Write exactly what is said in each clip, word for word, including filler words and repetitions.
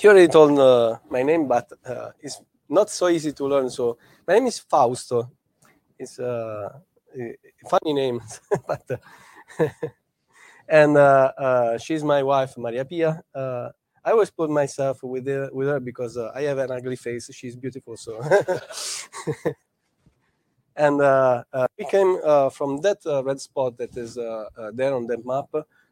he already told uh, my name, but uh, it's not so easy to learn. So my name is Fausto. It's uh, a funny name, but uh, and uh, uh, she's my wife, Maria Pia. Uh, I always put myself with her, with her because uh, I have an ugly face. She's beautiful, so. And uh, uh, we came uh, from that uh, red spot that is uh, uh, there on the map.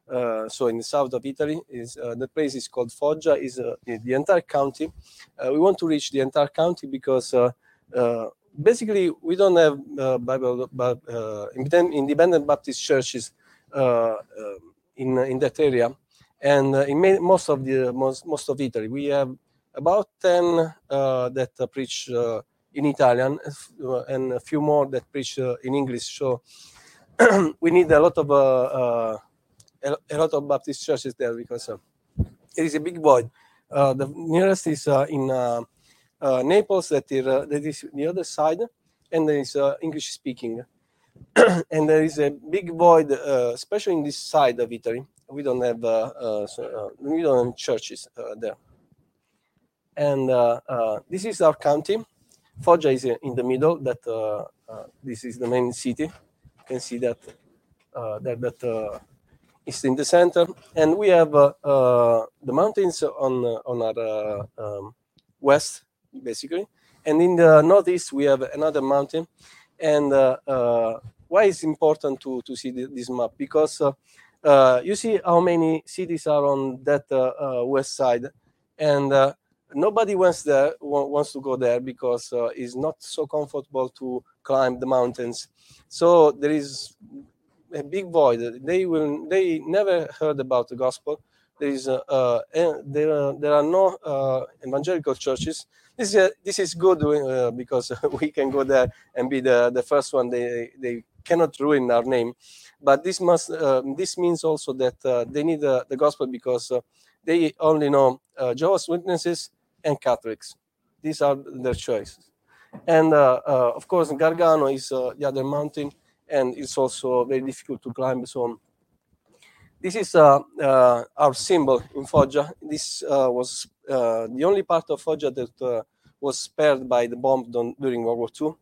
Uh, so in the south of Italy, is uh, the place is called Foggia. Is uh, the entire county. Uh, we want to reach the entire county because uh, uh, basically we don't have uh, Bible, but, uh, independent Baptist churches uh, uh, in in that area, and uh, in most of the most most of Italy we have about ten uh, that uh, preach. Uh, in Italian, and a few more that preach uh, in English. So we need a lot of uh, uh, a lot of Baptist churches there because uh, it is a big void. Uh, the nearest is uh, in uh, uh, Naples, that is, uh, that is the other side, and there is uh, English speaking. And there is a big void, uh, especially in this side of Italy. We don't have uh, uh, so, uh, we don't have churches uh, there. And uh, uh, this is our county. Foggia is in the middle. That uh, uh, this is the main city. You can see that uh, that that uh, is in the center, and we have uh, uh, the mountains on on our uh, um, west, basically, and in the northeast we have another mountain. And uh, uh, why is important to to see this map? Because uh, uh, you see how many cities are on that uh, uh, west side, and uh, Nobody wants there wants to go there because uh, it's not so comfortable to climb the mountains. So there is a big void. They will. They never heard about the gospel. There is uh, uh, there are, there are no uh, evangelical churches. This is uh, this is good uh, because we can go there and be the, the first one. They they cannot ruin our name. But this must uh, this means also that uh, they need uh, the gospel because uh, they only know uh, Jehovah's Witnesses and Catholics. These are their choices. And uh, uh, of course, Gargano is uh, the other mountain, and it's also very difficult to climb. So this is uh, uh, our symbol in Foggia. This uh, was uh, the only part of Foggia that uh, was spared by the bomb don- during World War Two.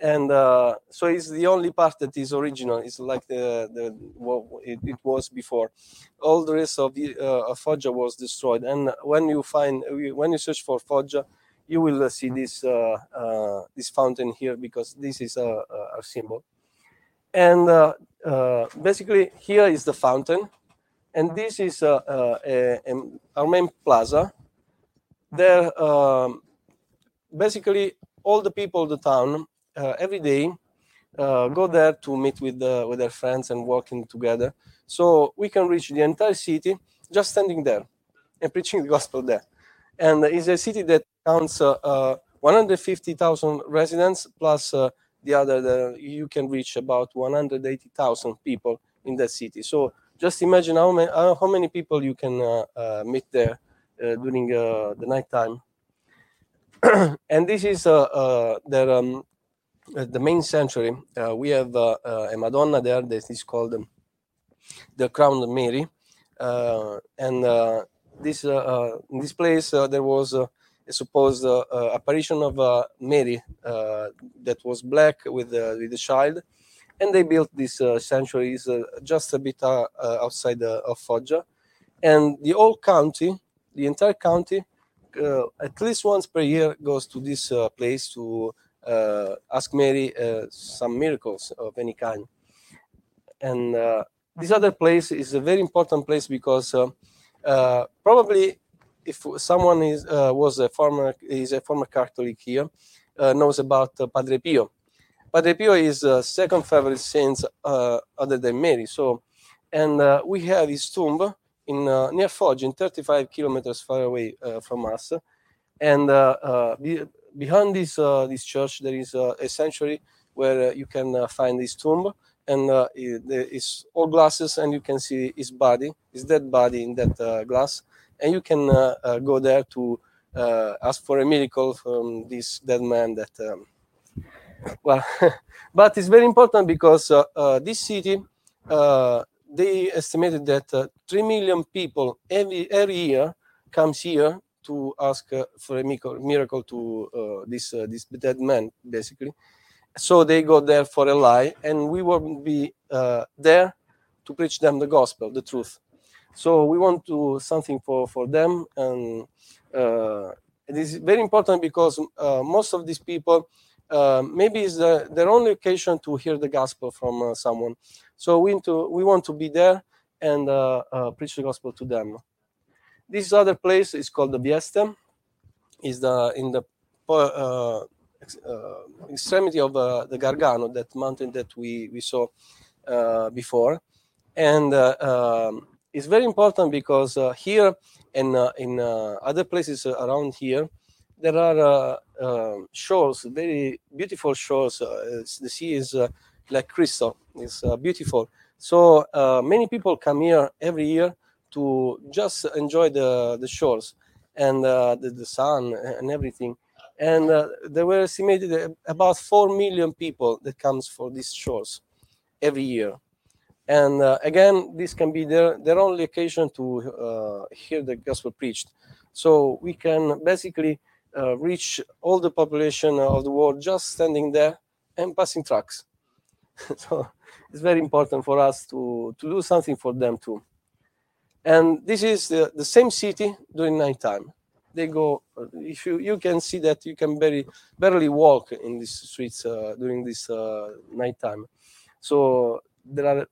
And uh, so it's the only part that is original. It's like the, the what it, it was before. All the rest of the uh, of Foggia was destroyed. And when you find when you search for Foggia, you will see this uh, uh, this fountain here because this is uh, our symbol. And uh, uh, basically, here is the fountain, and this is uh, uh, a, a, our main plaza. There, um, basically. All the people of the town uh, every day uh, go there to meet with the, with their friends and working together. So we can reach the entire city just standing there and preaching the gospel there. And it's a city that counts uh, uh, one hundred fifty thousand residents plus uh, the other. The, you can reach about one hundred eighty thousand people in that city. So just imagine how many, how many people you can uh, uh, meet there uh, during uh, the night time. And this is uh, uh, the, um, the main sanctuary. Uh, we have uh, uh, a Madonna there that is called um, the Crowned Mary. Uh, and uh, this uh, uh, in this place uh, there was uh, a supposed uh, uh, apparition of uh, Mary uh, that was black with uh, with a child. And they built this uh, sanctuary uh, just a bit uh, uh, outside uh, of Foggia. And the whole county, the entire county, Uh, at least once per year goes to this uh, place to uh, ask Mary uh, some miracles of any kind. And uh, this other place is a very important place because uh, uh, probably if someone is uh, was a former is a former Catholic here uh, knows about uh, Padre Pio. Padre Pio is uh, second favorite saint uh, other than Mary. So, and uh, we have his tomb. In, uh, near Foggia, in thirty-five kilometers far away uh, from us, and uh, uh, be, behind this uh, this church there is uh, a sanctuary where uh, you can uh, find his tomb, and uh, it, it's all glasses, and you can see his body, his dead body in that uh, glass, and you can uh, uh, go there to uh, ask for a miracle from this dead man. That um, well, but it's very important because uh, uh, this city. Uh, They estimated that uh, three million people every every year comes here to ask uh, for a miracle to uh, this uh, this dead man, basically. So they go there for a lie, and we won't be uh, there to preach them the gospel, the truth. So we want to something for for them, and uh, it is very important because uh, most of these people uh, maybe is the, their only occasion to hear the gospel from uh, someone. So we into we want to be there and uh, uh, preach the gospel to them. This other place is called the Vieste. Is the in the uh, Uh, extremity of uh, the Gargano, that mountain that we we saw uh, before, and uh, um, it's very important because uh, here and uh, in uh, other places around here, there are uh, uh, shores, very beautiful shores. Uh, the sea is uh, like crystal; it's uh, beautiful. So uh, many people come here every year to just enjoy the the shores and uh, the, the sun and everything. And uh, there were estimated about four million people that comes for these shores every year. And uh, again, this can be their, their only occasion to uh, hear the gospel preached. So we can basically uh, reach all the population of the world just standing there and passing tracts. So it's very important for us to, to do something for them too. And this is the, the same city during nighttime. They go. If you, you can see that you can barely barely walk in these streets uh, during this uh, nighttime. So there are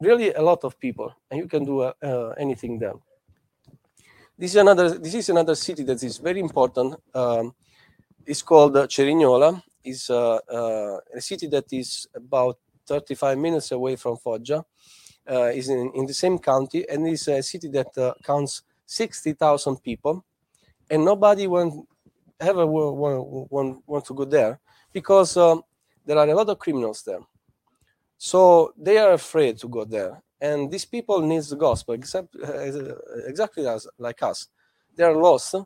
really a lot of people, and you can do uh, uh, anything there. This is another. This is another city that is very important. Um, it's called uh, Cerignola. It's uh, uh, a city that is about thirty-five minutes away from Foggia. Uh, is in, in the same county, and is a city that uh, counts sixty thousand people. And nobody want, ever want, want, want to go there because um, there are a lot of criminals there. So they are afraid to go there. And these people need the gospel, except, uh, exactly as, like us. They are lost.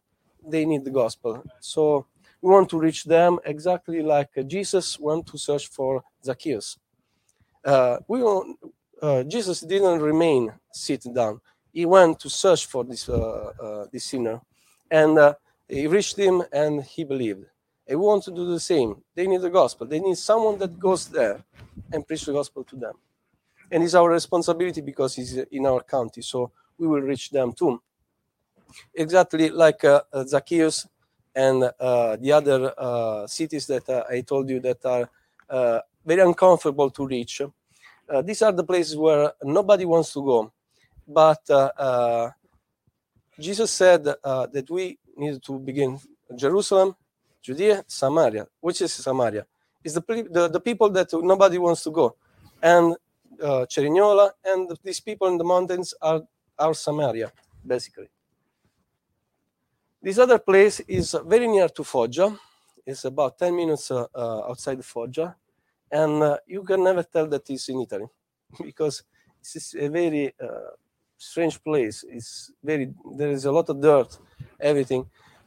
They need the gospel. So we want to reach them exactly like Jesus went to search for Zacchaeus. Uh, we want, uh, Jesus didn't remain sitting down. He went to search for this, uh, uh, this sinner. And uh, he reached him, and he believed. They want to do the same. They need the gospel. They need someone that goes there and preach the gospel to them. And it's our responsibility because it's in our county, so we will reach them too. Exactly like uh, Zacchaeus and uh, the other uh, cities that uh, I told you that are uh, very uncomfortable to reach. Uh, these are the places where nobody wants to go, but... Uh, uh, Jesus said uh, that we need to begin Jerusalem, Judea, Samaria. Which is Samaria? It's the, the, the people that nobody wants to go. And uh, Cerignola and these people in the mountains are, are Samaria, basically. This other place is very near to Foggia. It's about ten minutes uh, uh, outside Foggia. And uh, you can never tell that it's in Italy because it's a very... Uh, strange place. It's very. There is a lot of dirt, everything.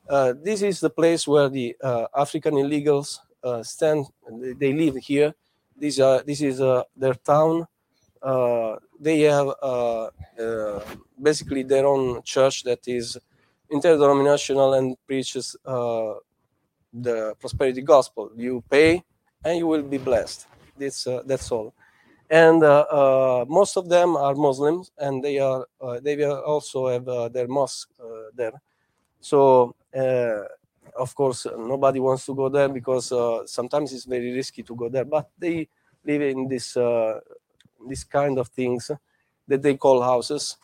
Uh, this is the place where the uh, African illegals uh, stand. They, they live here. These are. This is uh, their town. Uh, they have uh, uh, basically their own church that is interdenominational and preaches uh, the prosperity gospel. You pay, and you will be blessed. That's uh, that's all. And uh, uh, most of them are Muslims, and they are uh, they will also have uh, their mosque uh, there. So, uh, of course, nobody wants to go there because uh, sometimes it's very risky to go there. But they live in this uh, this kind of things that they call houses.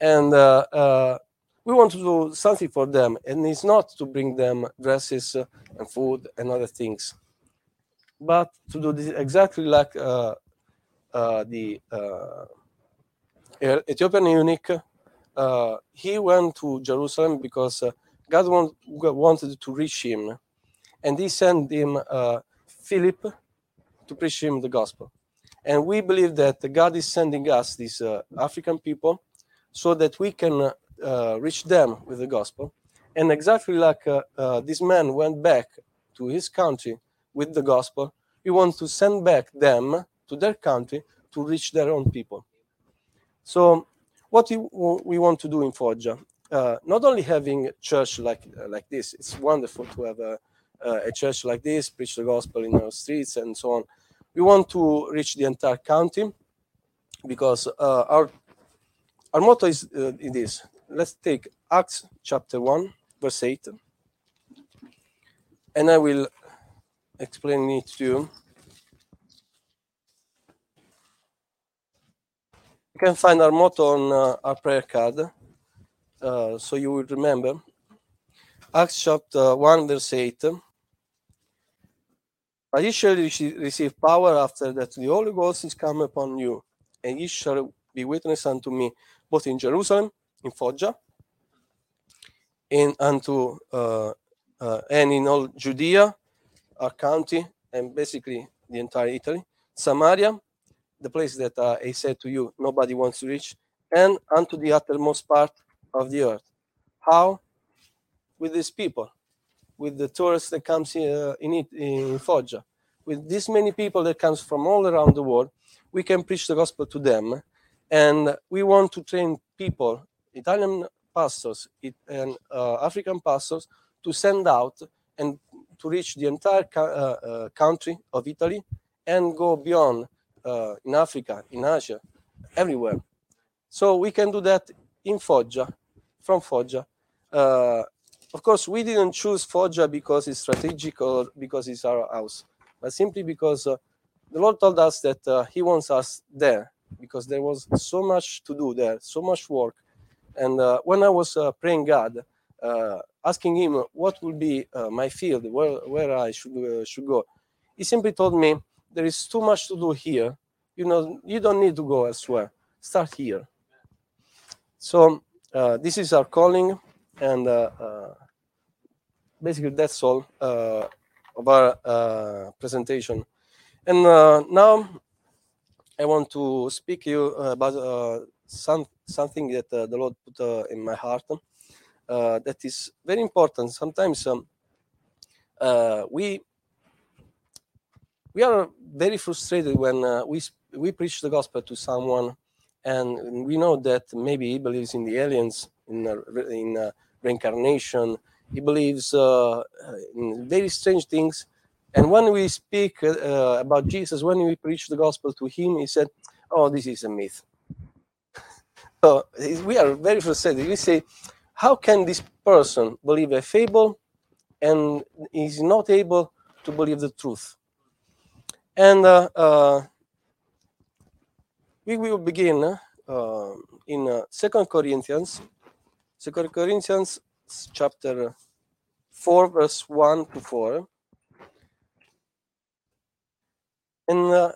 And uh, uh, we want to do something for them, and it's not to bring them dresses and food and other things, but to do this exactly like. Uh, Uh, the uh, Ethiopian eunuch, uh, he went to Jerusalem because uh, God want, wanted to reach him. And he sent him uh, Philip to preach him the gospel. And we believe that God is sending us, these uh, African people, so that we can uh, reach them with the gospel. And exactly like uh, uh, this man went back to his country with the gospel, we want to send back them to their country to reach their own people. So what we want to do in Foggia uh, not only having church like uh, like this, it's wonderful to have a, uh, a church like this, preach the gospel in our streets and so on. We want to reach the entire county because uh, our our motto is uh, in this. Let's take Acts chapter one, verse eight, and I will explain it to you. You can find our motto on uh, our prayer card, uh, so you will remember. Acts chapter one, verse eight. But ye shall receive power after that the Holy Ghost is come upon you, and ye shall be witness unto me, both in Jerusalem, in Foggia, and unto uh, uh, and in all Judea, our county, and basically the entire Italy, Samaria, the place that uh, I said to you, nobody wants to reach, and unto the uttermost part of the earth. How? With these people, with the tourists that comes here in, it, in Foggia, with this many people that comes from all around the world, we can preach the gospel to them, and we want to train people, Italian pastors it, and uh, African pastors, to send out and to reach the entire ca- uh, uh, country of Italy and go beyond. Uh, in Africa, in Asia, everywhere. So we can do that in Foggia, from Foggia. Uh, of course, we didn't choose Foggia because it's strategic or because it's our house, but simply because uh, the Lord told us that uh, He wants us there because there was so much to do there, so much work. And uh, when I was uh, praying God, uh, asking Him what will be uh, my field, where, where I should, uh, should go, He simply told me, there is too much to do here. You know, you don't need to go elsewhere. Start here. So uh, this is our calling, and uh, uh, basically that's all uh, of our uh, presentation. And uh, now I want to speak to you about uh, some, something that uh, the Lord put uh, in my heart uh, that is very important. Sometimes um, uh, we We are very frustrated when uh, we we preach the gospel to someone, and we know that maybe he believes in the aliens, in uh, in uh, reincarnation. He believes uh, in very strange things. And when we speak uh, about Jesus, when we preach the gospel to him, he said, "Oh, this is a myth." So we are very frustrated. We say, "How can this person believe a fable, and is not able to believe the truth?" And uh, uh, we will begin uh, in uh, Second Corinthians, Second Corinthians chapter four, verse one to four. And uh,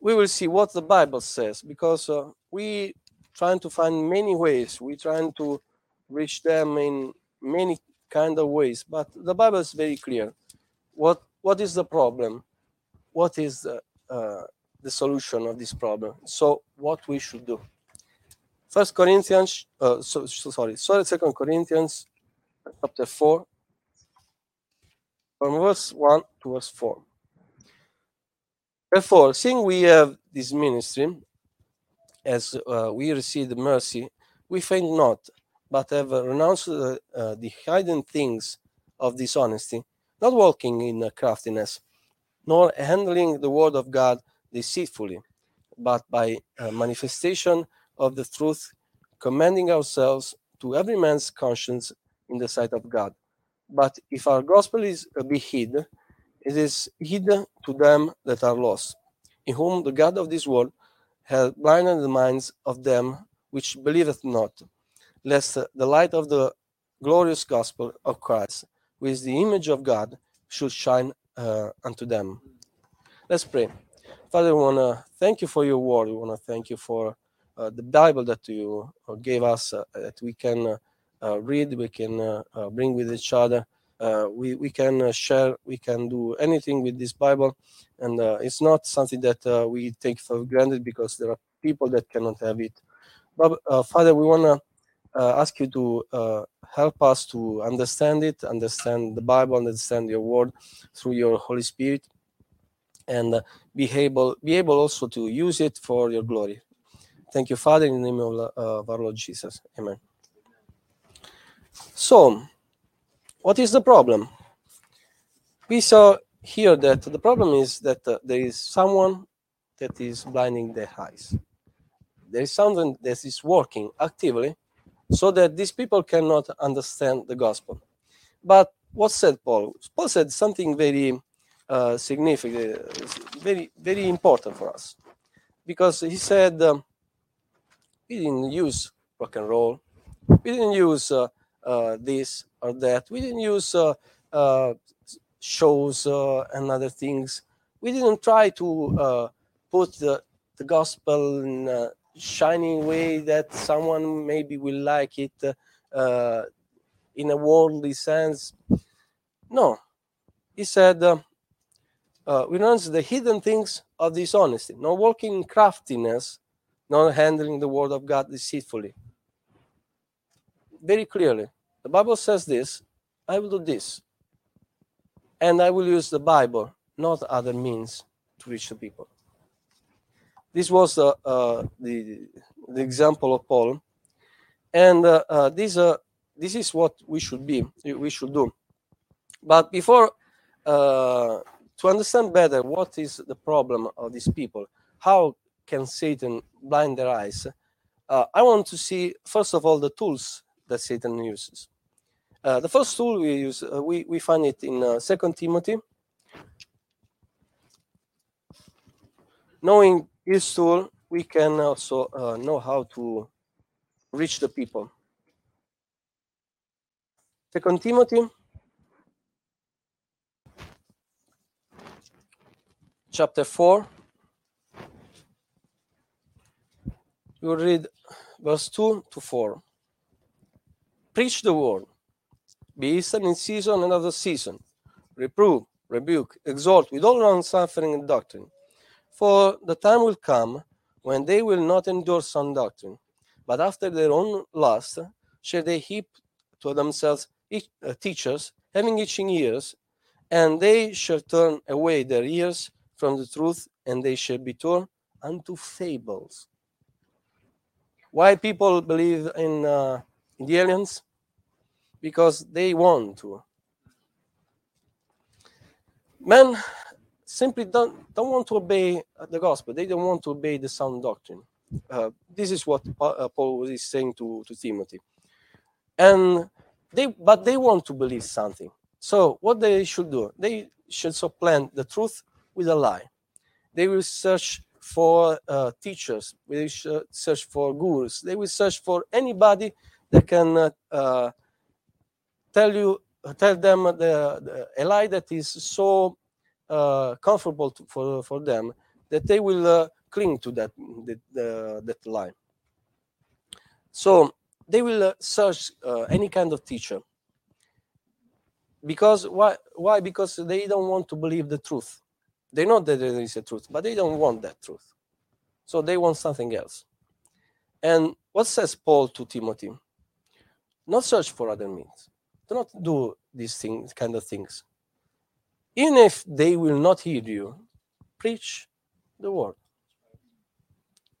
we will see what the Bible says, because uh, we trying to find many ways. We trying to reach them in many kind of ways, but the Bible is very clear. What what is the problem? What is uh, uh, the solution of this problem? So, what we should do? First Corinthians, uh, so, so, sorry, sorry, Second Corinthians, chapter four, from verse one to verse four. Therefore, seeing we have this ministry, as uh, we received mercy, we faint not, but have renounced uh, uh, the hidden things of dishonesty, not walking in uh, craftiness, nor handling the word of God deceitfully, but by a manifestation of the truth, commending ourselves to every man's conscience in the sight of God. But if our gospel is be hid, it is hid to them that are lost, in whom the God of this world hath blinded the minds of them which believeth not, lest the light of the glorious gospel of Christ, which is the image of God, should shine Uh, unto them. Let's pray. Father, we want to thank you for your word. We want to thank you for uh, the Bible that you gave us, uh, that we can uh, read, we can uh, uh, bring with each other, uh, we, we can uh, share, we can do anything with this Bible, and uh, it's not something that uh, we take for granted because there are people that cannot have it. But uh, Father, we want to Uh, ask you to uh, help us to understand it, understand the Bible, understand your word through your Holy Spirit, and uh, be able be able also to use it for your glory. Thank you, Father, in the name of, uh, of our Lord Jesus. Amen. So, what is the problem? We saw here that the problem is that uh, there is someone that is blinding their eyes. There is something that is working actively so that these people cannot understand the gospel. But what said Paul? Paul said something very uh, significant, very, very important for us. Because he said, um, we didn't use rock and roll, we didn't use uh, uh, this or that, we didn't use uh, uh, shows uh, and other things. We didn't try to uh, put the, the gospel in a shining way that someone maybe will like it uh, in a worldly sense. No, he said, uh, uh, we renounce the hidden things of dishonesty, not walking in craftiness, not handling the word of God deceitfully. Very clearly, the Bible says this, I will do this. And I will use the Bible, not other means, to reach the people. This was uh, uh, the the example of Paul, and uh, uh, this uh, this is what we should be, we should do. But before uh, to understand better what is the problem of these people, how can Satan blind their eyes? Uh, I want to see first of all the tools that Satan uses. Uh, the first tool we use, uh, we, we find it in uh, Second Timothy. Knowing this tool, we can also uh, know how to reach the people. Second Timothy, chapter four. We will read verse two to four. Preach the word. Be instant in season and out of season. Reprove, rebuke, exhort with all long suffering and doctrine. For the time will come when they will not endure sound doctrine, but after their own lust shall they heap to themselves teachers, having itching ears, and they shall turn away their ears from the truth, and they shall be torn unto fables. Why people believe in, uh, in the aliens? Because they want to. Men simply don't, don't want to obey the gospel. They don't want to obey the sound doctrine. Uh, this is what Paul is saying to, to Timothy. And they, but they want to believe something. So what they should do? They should supplant the truth with a lie. They will search for uh, teachers. They will search for gurus. They will search for anybody that can uh, Tell you, tell them the, the, a lie that is so uh, comfortable to, for for them that they will uh, cling to that that, uh, that lie. So they will uh, search uh, any kind of teacher. Because why? Why? Because they don't want to believe the truth. They know that there is a truth, but they don't want that truth. So they want something else. And what says Paul to Timothy? Not search for other means. Do not do these things, kind of things. Even if they will not hear you, preach the word.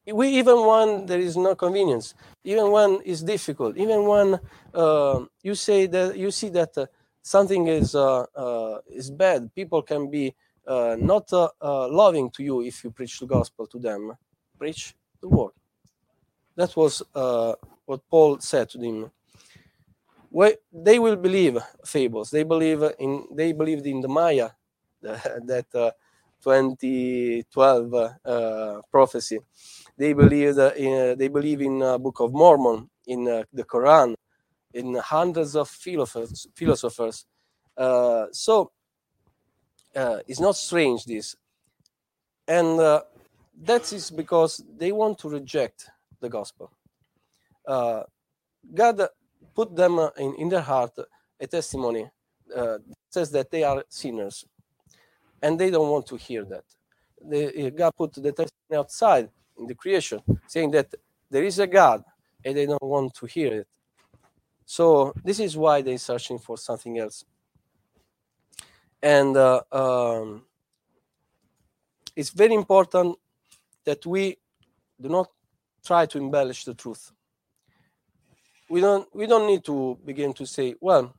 We, even when there is no convenience, even when it's difficult, even when uh, you say that you see that uh, something is uh, uh, is bad, people can be uh, not uh, uh, loving to you if you preach the gospel to them. Preach the word. That was uh, what Paul said to them. Well, they will believe fables. They believe in. They believed in the Maya, the, that uh, twenty twelve uh, uh, prophecy. They believe. Uh, in, uh, they believe in uh, Book of Mormon, in uh, the Quran, in hundreds of philosophers. philosophers. Uh, so uh, it's not strange this, and uh, that is because they want to reject the gospel. Uh, God. Put them in, in their heart a testimony uh, that says that they are sinners, and they don't want to hear that. They, God put the testimony outside in the creation, saying that there is a God, and they don't want to hear it. So this is why they're searching for something else. And uh, um, it's very important that we do not try to embellish the truth. we don't we don't need to begin to say, well,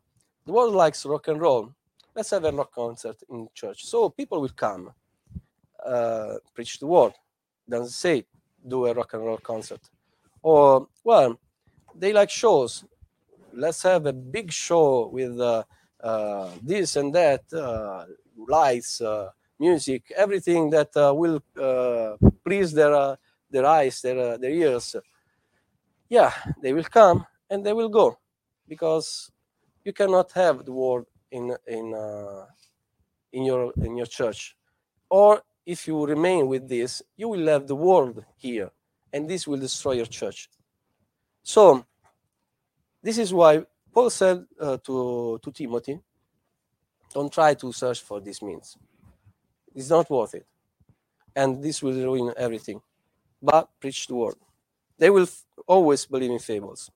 the world likes rock and roll. Let's have a rock concert in church. So people will come, uh, preach the word. Doesn't say do a rock and roll concert. Or, well, they like shows. Let's have a big show with uh, uh, this and that, uh, lights, uh, music, everything that uh, will uh, please their uh, their eyes, their uh, their ears. Yeah, they will come and they will go, because you cannot have the word in in uh, in your in your church. Or if you remain with this, you will have the world here, and this will destroy your church. So this is why Paul said uh, to to Timothy, don't try to search for these means. It's not worth it, and this will ruin everything. But preach the word. They will f- always believe in fables.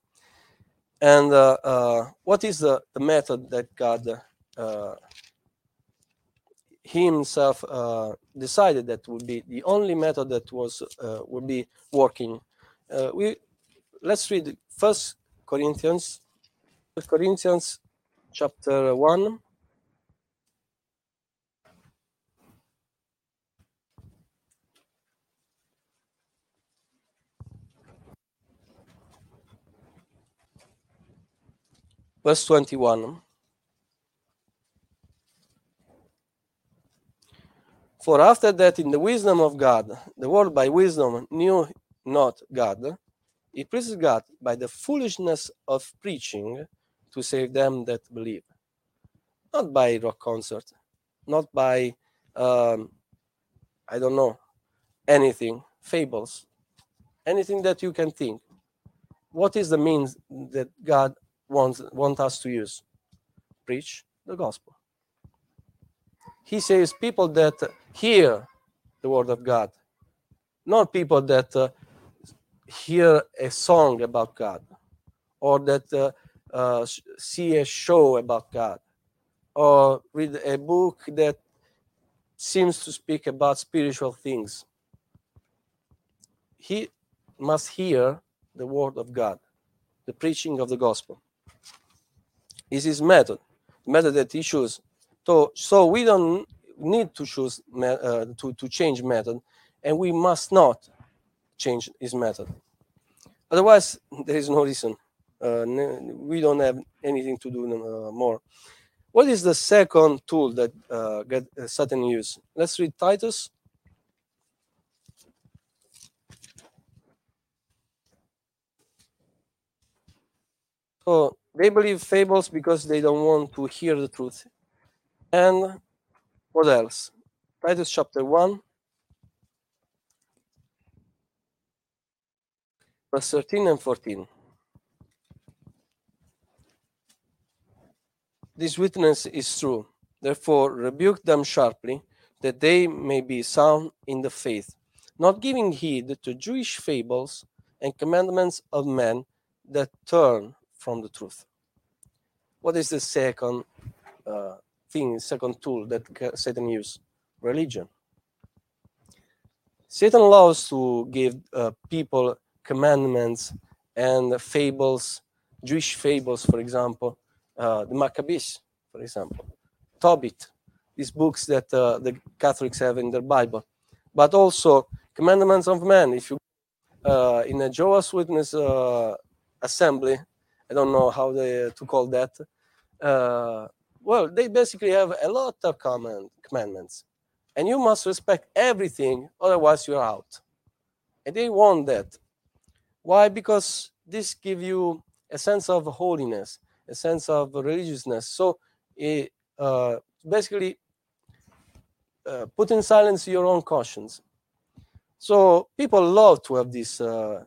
And uh, uh, what is the, the method that God, uh, He Himself, uh, decided that would be the only method that was uh, would be working? Uh, we let's read First Corinthians, First Corinthians, chapter one. Verse twenty-one. For after that, in the wisdom of God, the world by wisdom knew not God. It pleased God by the foolishness of preaching to save them that believe. Not by rock concert, not by, um, I don't know, anything, fables, anything that you can think. What is the means that God want want us to use? Preach the gospel. He says people that hear the word of God, not people that uh, hear a song about God, or that uh, uh, see a show about God, or read a book that seems to speak about spiritual things. He must hear the word of God, the preaching of the gospel. Is his method, method that he chose. So, so we don't need to choose uh, to to change method, and we must not change his method. Otherwise, there is no reason. Uh, we don't have anything to do uh, more. What is the second tool that uh, get, uh, Satan used? Let's read Titus. So they believe fables because they don't want to hear the truth. And what else? Titus chapter one, verse thirteen and fourteen. This witness is true. Therefore, rebuke them sharply, that they may be sound in the faith, not giving heed to Jewish fables and commandments of men that turn from the truth. What is the second uh, thing, second tool that Satan uses? Religion. Satan loves to give uh, people commandments and fables, Jewish fables, for example, uh, the Maccabees, for example, Tobit, these books that uh, the Catholics have in their Bible, but also commandments of man. If you uh, in a Jehovah's Witness uh, assembly, I don't know how they, to call that. Uh, well, they basically have a lot of common commandments, and you must respect everything, otherwise you're out. And they want that. Why? Because this gives you a sense of holiness, a sense of religiousness. So it uh, basically uh, put in silence your own conscience. So people love to have this, uh,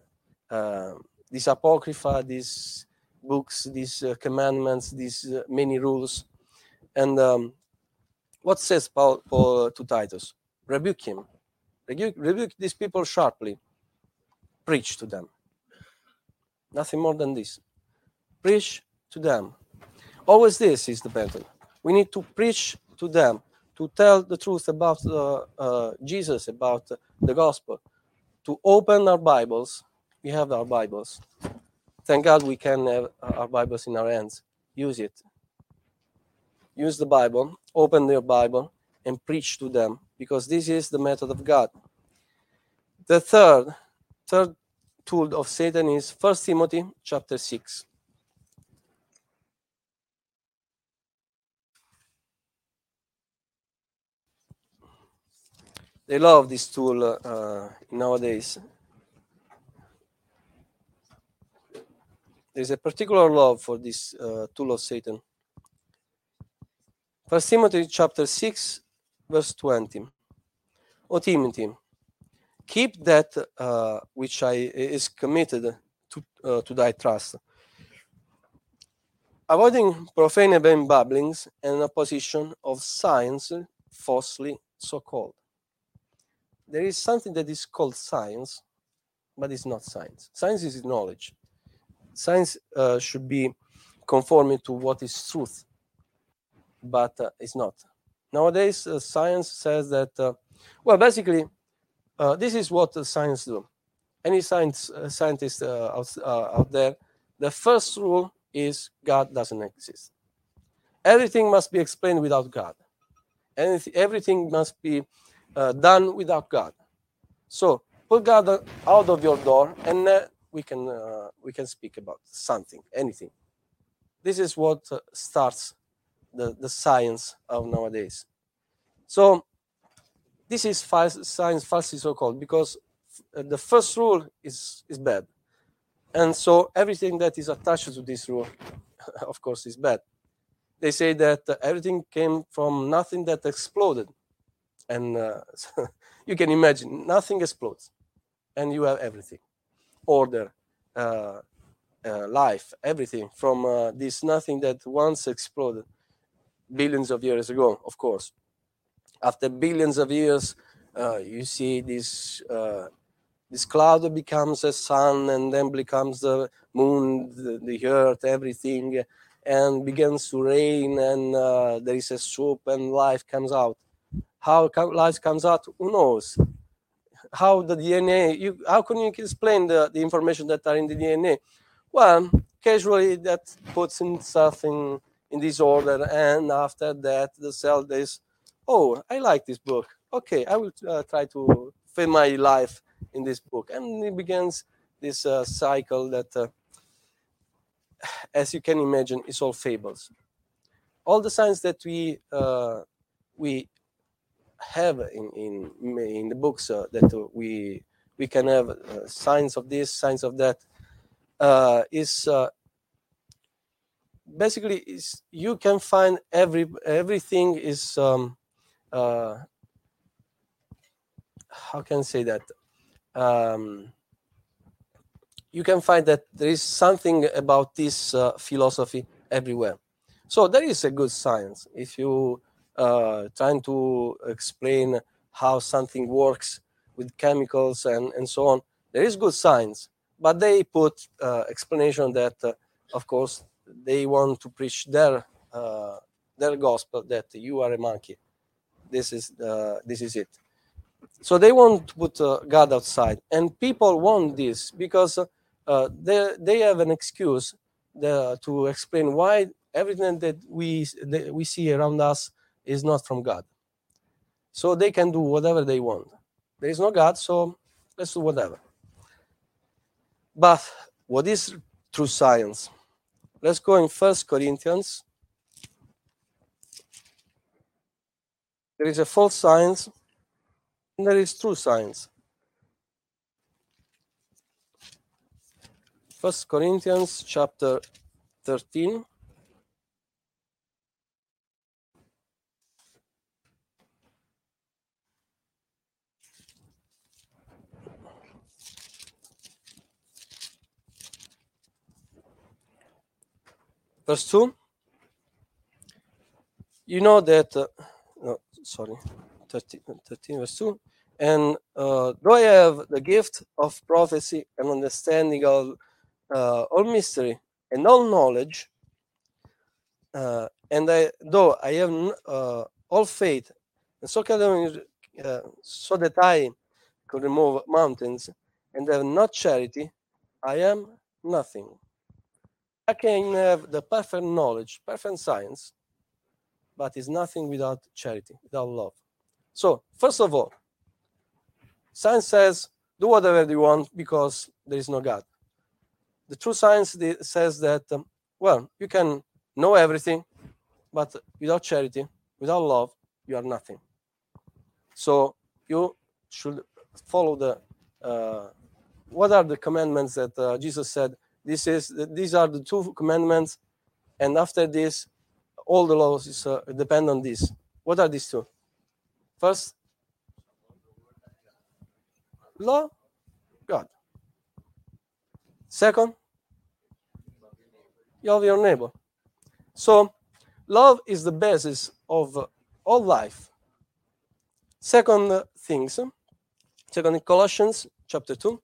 uh, this apocrypha, this books, these uh, commandments, these uh, many rules. And um, what says Paul, Paul to Titus? Rebuke him. Rebuke, rebuke these people sharply. Preach to them. Nothing more than this. Preach to them. Always this is the battle. We need to preach to them, to tell the truth about uh, uh, Jesus, about uh, the gospel, to open our Bibles. We have our Bibles. Thank God we can have our Bibles in our hands. Use it. Use the Bible, open their Bible, and preach to them, because this is the method of God. The third, third tool of Satan is First Timothy chapter six. They love this tool uh, nowadays. There's a particular love for this uh, tool of Satan. First Timothy chapter six, verse twenty. O Timothy, keep that uh, which I is committed to, uh, to thy trust, avoiding profane and babblings and opposition of science falsely so-called. There is something that is called science, but it's not science. Science is knowledge. Science uh, should be conforming to what is truth, but uh, it's not. Nowadays, uh, science says that, uh, well, basically, uh, this is what uh, science do. Any science uh, scientist uh, out, uh, out there, the first rule is God doesn't exist. Everything must be explained without God. Anyth- everything must be Uh, done without God. So put God out of your door, and uh, we can uh, we can speak about something, anything. This is what uh, starts the, the science of nowadays. So this is false, science falsely so-called, because f- the first rule is is bad, and so everything that is attached to this rule, of course, is bad. They say that uh, everything came from nothing that exploded. And uh, you can imagine, nothing explodes, and you have everything, order, uh, uh, life, everything from uh, this nothing that once exploded billions of years ago, of course. After billions of years, uh, you see this uh, this cloud becomes a sun, and then becomes the moon, the, the earth, everything, and begins to rain, and uh, there is a soup, and life comes out. How life comes out, who knows? How the D N A, you, how can you explain the, the information that are in the D N A? Well, casually that puts itself in, in disorder, and after that the cell says, oh, I like this book. Okay, I will uh, try to fill my life in this book. And it begins this uh, cycle that, uh, as you can imagine, is all fables. All the science that we uh, we have in in in the books uh, that uh, we we can have uh, signs of this, signs of that, uh, is uh, basically is you can find every everything is um, uh, how can I say that um, you can find that there is something about this uh, philosophy everywhere. So there is a good science if you. Uh, trying to explain how something works with chemicals and, and so on. There is good science, but they put uh, explanation that, uh, of course, they want to preach their uh, their gospel that you are a monkey. This is uh, this is it. So they want to put uh, God outside, and people want this because uh, they they have an excuse the, to explain why everything that we that we see around us is not from God. So they can do whatever they want. There is no God, so let's do whatever. But what is true science? Let's go in First Corinthians. There is a false science, and there is true science. First Corinthians chapter thirteen. Verse two, you know that, uh, no, sorry, thirteen, thirteen verse two, and uh, though I have the gift of prophecy and understanding of uh, all mystery and all knowledge, uh, and I, though I have uh, all faith, and so, can I, uh, so that I could remove mountains, and have not charity, I am nothing. I can have the perfect knowledge, perfect science, but it's nothing without charity, without love. So, first of all, science says, do whatever you want because there is no God. The true science says that, um, well, you can know everything, but without charity, without love, you are nothing. So you should follow the, uh, what are the commandments that uh, Jesus said? This is, these are the two commandments, and after this, all the laws is, uh, depend on this. What are these two? First, law, God. Second, love your neighbor. So, love is the basis of uh, all life. Second uh, things, second Colossians chapter two.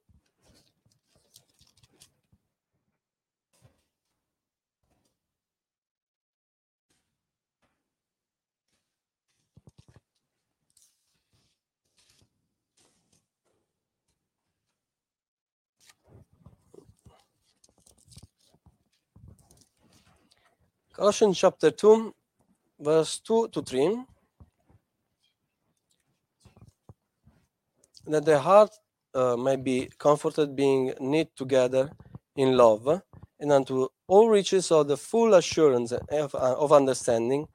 Colossians chapter two, verse two to three. That the heart uh, may be comforted, being knit together in love, and unto all riches of the full assurance of, uh, of understanding,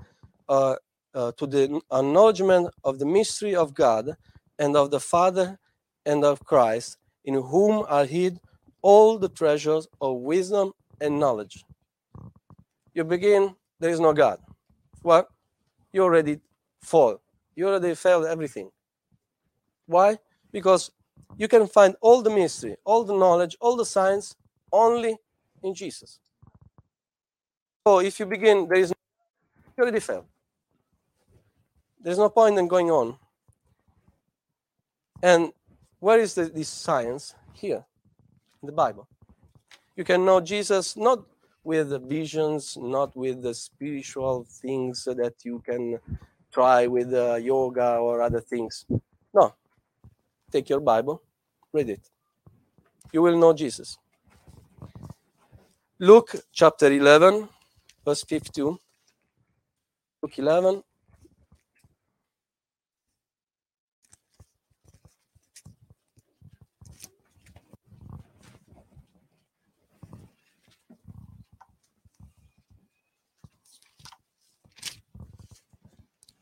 uh, uh, to the acknowledgement of the mystery of God, and of the Father, and of Christ, in whom are hid all the treasures of wisdom and knowledge. You begin, there is no God. Well, you already fall. You already failed everything. Why? Because you can find all the mystery, all the knowledge, all the science only in Jesus. So if you begin, there is no God, you already failed. There's no point in going on. And where is the, this science? Here, in the Bible. You can know Jesus not with the visions, not with the spiritual things that you can try with uh, yoga or other things. No. Take your Bible, read it. You will know Jesus. Luke chapter eleven, verse fifty-two. Luke eleven.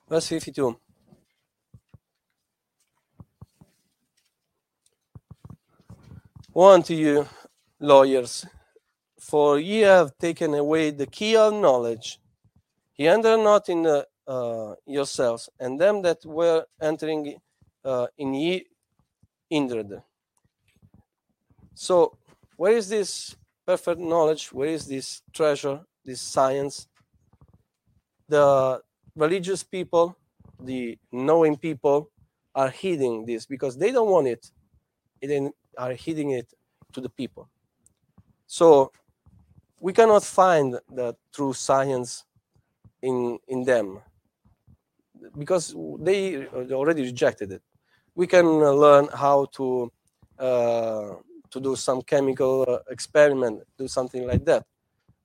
Verse fifty-two. Woe unto you, lawyers, for ye have taken away the key of knowledge. Ye enter not in the, uh, yourselves, and them that were entering uh, in ye hindered. So, where is this perfect knowledge? Where is this treasure, this science? The religious people, the knowing people, are hiding this because they don't want it. They are hiding it to the people. So we cannot find the true science in in them because they already rejected it. We can learn how to uh, to do some chemical experiment, do something like that,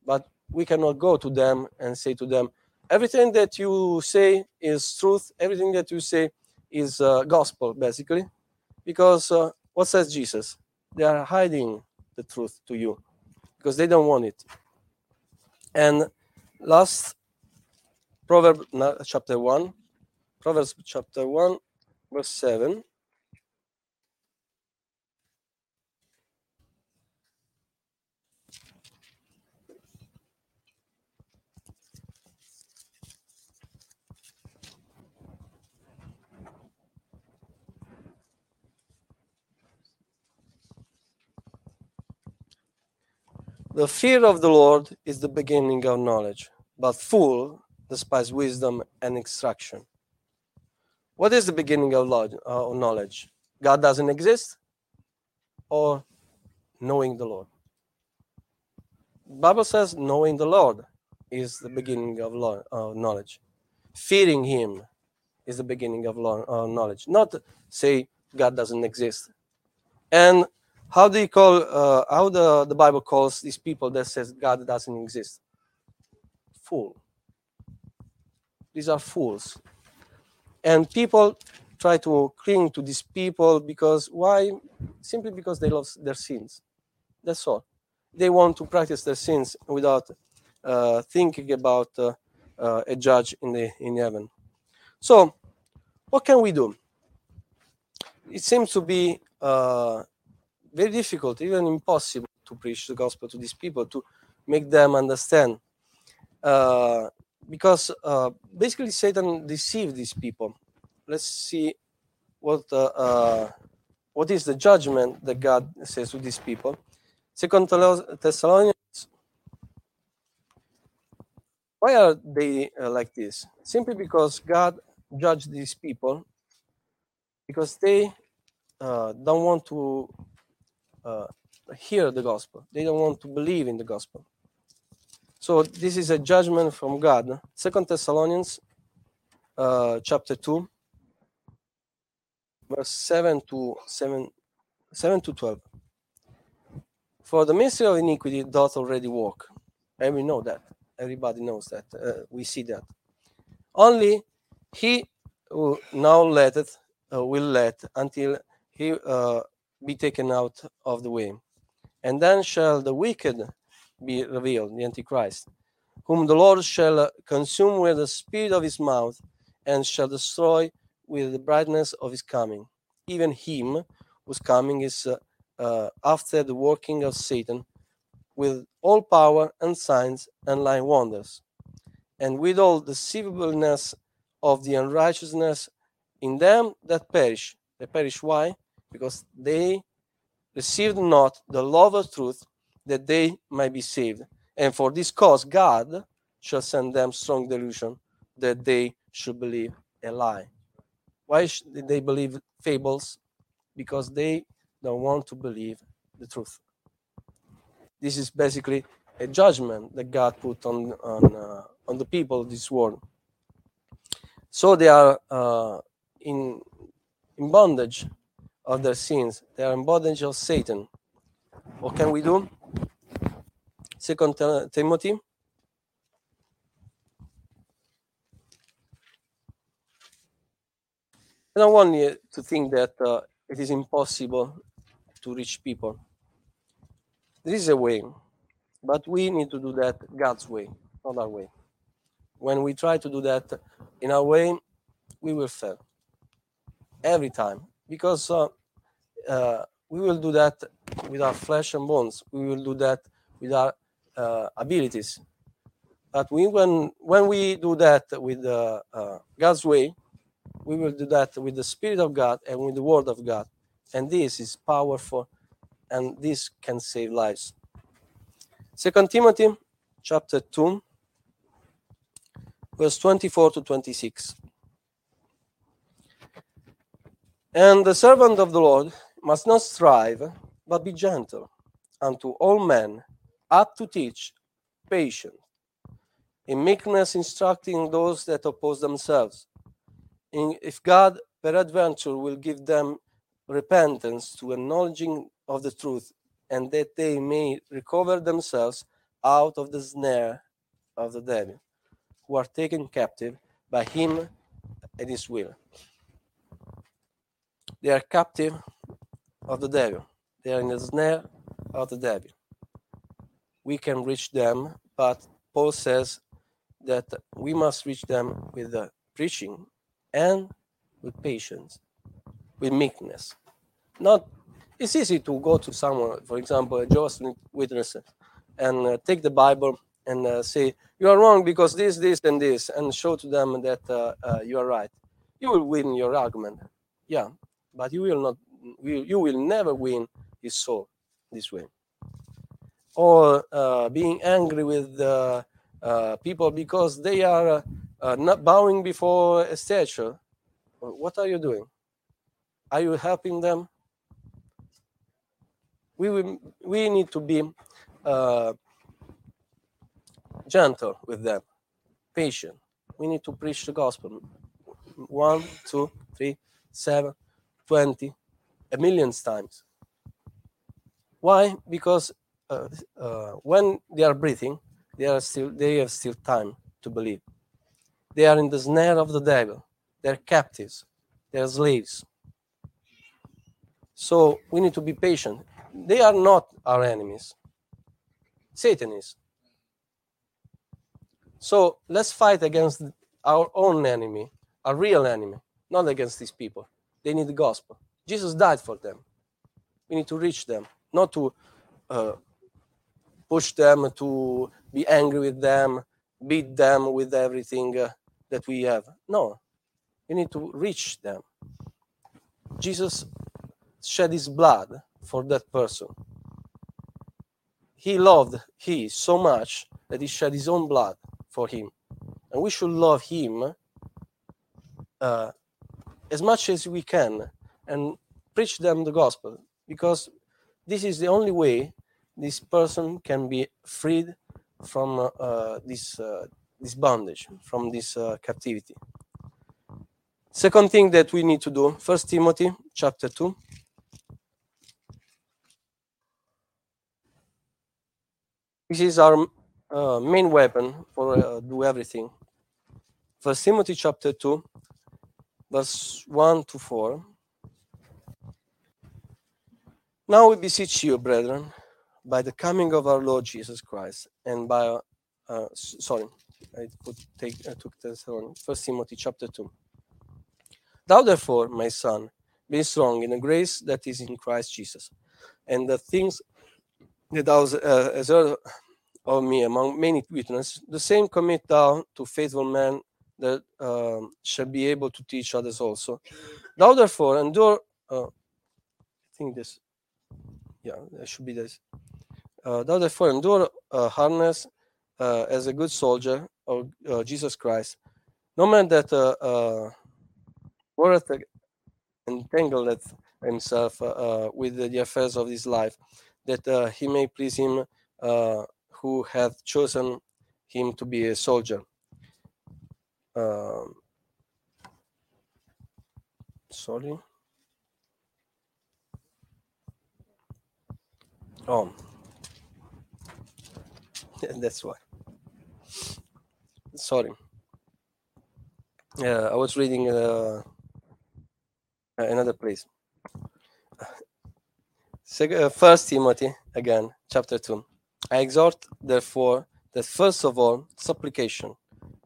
but we cannot go to them and say to them, everything that you say is truth. Everything that you say is uh, gospel, basically. Because uh, what says Jesus? They are hiding the truth to you because they don't want it. And last, Proverbs chapter one, Proverbs chapter one, verse seven. The fear of the Lord is the beginning of knowledge, but fool despise wisdom and instruction. What is the beginning of knowledge? God doesn't exist, or knowing the Lord? The Bible says knowing the Lord is the beginning of knowledge. Fearing Him is the beginning of knowledge. Not say God doesn't exist. And How do you call? Uh, how the the Bible calls these people that says God doesn't exist? Fool. These are fools, and people try to cling to these people because why? Simply because they love their sins. That's all. They want to practice their sins without uh, thinking about uh, uh, a judge in the in heaven. So, what can we do? It seems to be. Uh, Very difficult, even impossible, to preach the gospel to these people, to make them understand. Uh, because uh, basically Satan deceived these people. Let's see what uh, uh, what is the judgment that God says to these people. Second Thessalonians, why are they uh, like this? Simply because God judged these people, because they uh, don't want to Uh, hear the gospel. They don't want to believe in the gospel. So this is a judgment from God. Second Thessalonians uh, chapter two, verse seven to seven, seven to twelve. For the mystery of iniquity doth already work, and we know that. Everybody knows that. Uh, we see that. Only he who now letteth uh, will let until he. Uh, be taken out of the way. And then shall the wicked be revealed, the Antichrist, whom the Lord shall consume with the spirit of his mouth, and shall destroy with the brightness of his coming. Even him whose coming is uh, uh, after the working of Satan, with all power and signs and lying wonders, and with all deceivableness of the unrighteousness in them that perish. They perish, why? Because they received not the love of truth, that they might be saved. And for this cause God shall send them strong delusion, that they should believe a lie. Why did they believe fables? Because they don't want to believe the truth. This is basically a judgment that God put on on, uh, on the people of this world. So they are uh, in in bondage of their sins. They are in bondage of Satan. What can we do? Second Timothy. I don't want you to think that uh, it is impossible to reach people. There is a way, but we need to do that God's way, not our way. When we try to do that in our way, we will fail every time, because uh, Uh, we will do that with our flesh and bones. We will do that with our uh, abilities. But we, when when we do that with uh, uh, God's way, we will do that with the Spirit of God and with the Word of God. And this is powerful, and this can save lives. Second Timothy chapter two, verse twenty-four to twenty-six. And the servant of the Lord must not strive, but be gentle unto all men, apt to teach, patient, in meekness instructing those that oppose themselves. And if God peradventure will give them repentance to acknowledging of the truth, and that they may recover themselves out of the snare of the devil, who are taken captive by him at his will. They are captive of the devil. They are in the snare of the devil. We can reach them, but Paul says that we must reach them with the preaching and with patience, with meekness. Not, it's easy to go to someone, for example, a Jehovah's Witness, and uh, take the Bible and uh, say, you are wrong because this, this, and this, and show to them that uh, uh, you are right. You will win your argument. Yeah. But you will not, you will never win his soul this way. Or uh, being angry with uh, uh, people because they are uh, not bowing before a statue. What are you doing? Are you helping them? We will, we need to be uh, gentle with them, patient. We need to preach the gospel. One, two, three, seven. twenty, a million times. Why? Because uh, uh, when they are breathing, they are still they have still time to believe. They are in the snare of the devil. They are captives. They are slaves. So we need to be patient. They are not our enemies. Satan is. So let's fight against our own enemy, our real enemy, not against these people. They need the gospel. Jesus died for them. We need to reach them, not to uh, push them, to be angry with them, beat them with everything uh, that we have. No, we need to reach them. Jesus shed his blood for that person. He loved he so much that he shed his own blood for him. And we should love him uh, as much as we can and preach them the gospel, because this is the only way this person can be freed from uh, this uh, this bondage, from this uh, captivity. Second thing that we need to do, First Timothy chapter two. This is our uh, main weapon for uh, do everything. First Timothy chapter two, verse one to four. Now we beseech you, brethren, by the coming of our Lord Jesus Christ, and by uh, sorry, I put take I took this on First Timothy chapter two. Thou therefore, my son, be strong in the grace that is in Christ Jesus, and the things that thou uh, hast heard of me among many witnesses, the same commit thou to faithful men that uh, shall be able to teach others also. Thou therefore endure, uh, I think this, yeah, it should be this. Uh, thou therefore endure uh, hardness uh, as a good soldier of uh, Jesus Christ. No man that uh, uh, warreth entangleth himself uh, uh, with the affairs of this life, that uh, he may please him uh, who hath chosen him to be a soldier. Uh, sorry. Oh, that's why. Sorry. Yeah, I was reading uh, another place. First Timothy, again, chapter two. I exhort, therefore, that first of all, supplication,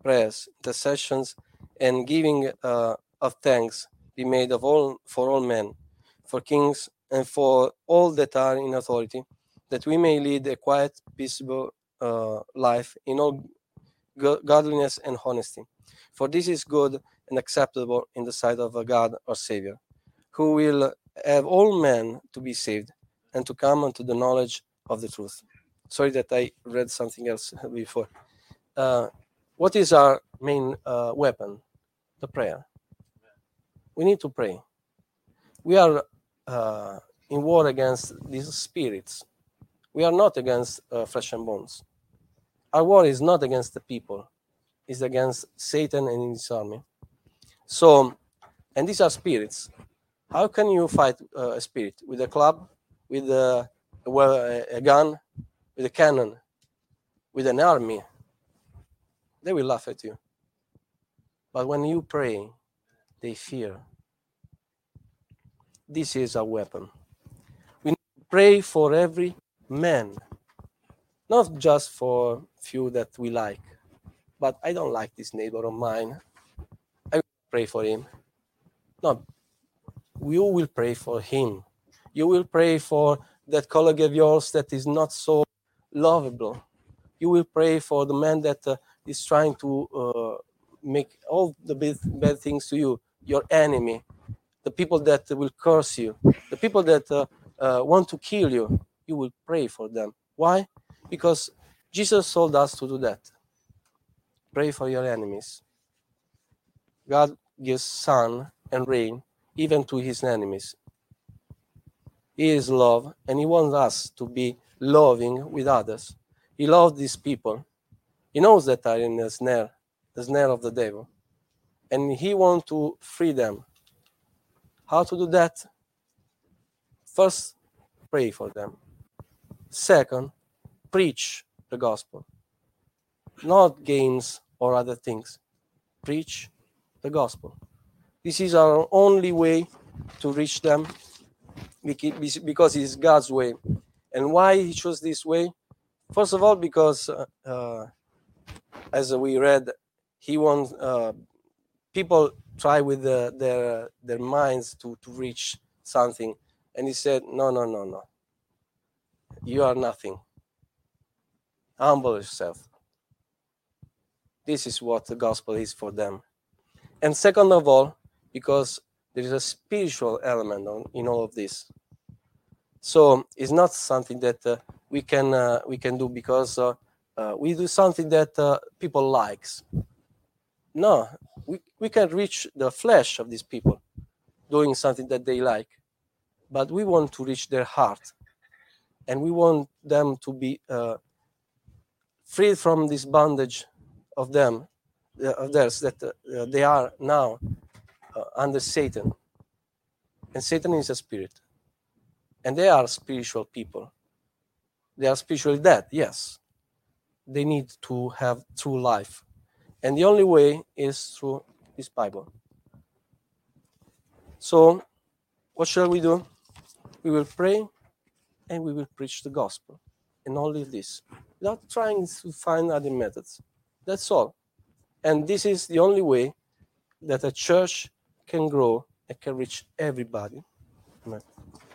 prayers, intercessions, and giving uh, of thanks be made of all for all men, for kings, and for all that are in authority, that we may lead a quiet, peaceable uh, life in all go- godliness and honesty. For this is good and acceptable in the sight of a God our Savior, who will have all men to be saved and to come unto the knowledge of the truth. Sorry that I read something else before. Uh, what is our main uh, weapon? The prayer. We need to pray. We are uh, in war against these spirits. We are not against uh, flesh and bones. Our war is not against the people. It's against Satan and his army. So, and these are spirits. How can you fight uh, a spirit? With a club, with a, well, a gun, with a cannon, with an army? They will laugh at you. But when you pray, they fear. This is a weapon. We need to pray for every man, not just for few that we like. But I don't like this neighbor of mine. I will pray for him. No. You will pray for him. You will pray for that colleague of yours that is not so lovable. You will pray for the man that uh, is trying to uh, make all the bad, bad things to you, your enemy, the people that will curse you, the people that uh, uh, want to kill you. You will pray for them. Why? Because Jesus told us to do that. Pray for your enemies. God gives sun and rain even to his enemies. He is love, and he wants us to be loving with others. He loves these people. He knows that they are in the snare, the snare of the devil, and he wants to free them. How to do that? First, pray for them. Second, preach the gospel. Not games or other things. Preach the gospel. This is our only way to reach them, because it's God's way. And why he chose this way? First of all, because uh, as we read, he wants uh, people try with the, their their minds to, to reach something. And he said, no, no, no, no. You are nothing. Humble yourself. This is what the gospel is for them. And second of all, because there is a spiritual element on, in all of this. So it's not something that uh, we can uh, we can do because uh, uh, we do something that uh, people likes. No, we, we can reach the flesh of these people doing something that they like. But we want to reach their heart. And we want them to be uh, freed from this bondage of them, uh, of theirs, that uh, they are now uh, under Satan. And Satan is a spirit. And they are spiritual people. They are spiritually dead, yes. They need to have true life. And the only way is through this Bible. So, what shall we do? We will pray and we will preach the gospel. And only this. Without trying to find other methods. That's all. And this is the only way that a church can grow and can reach everybody. Amen.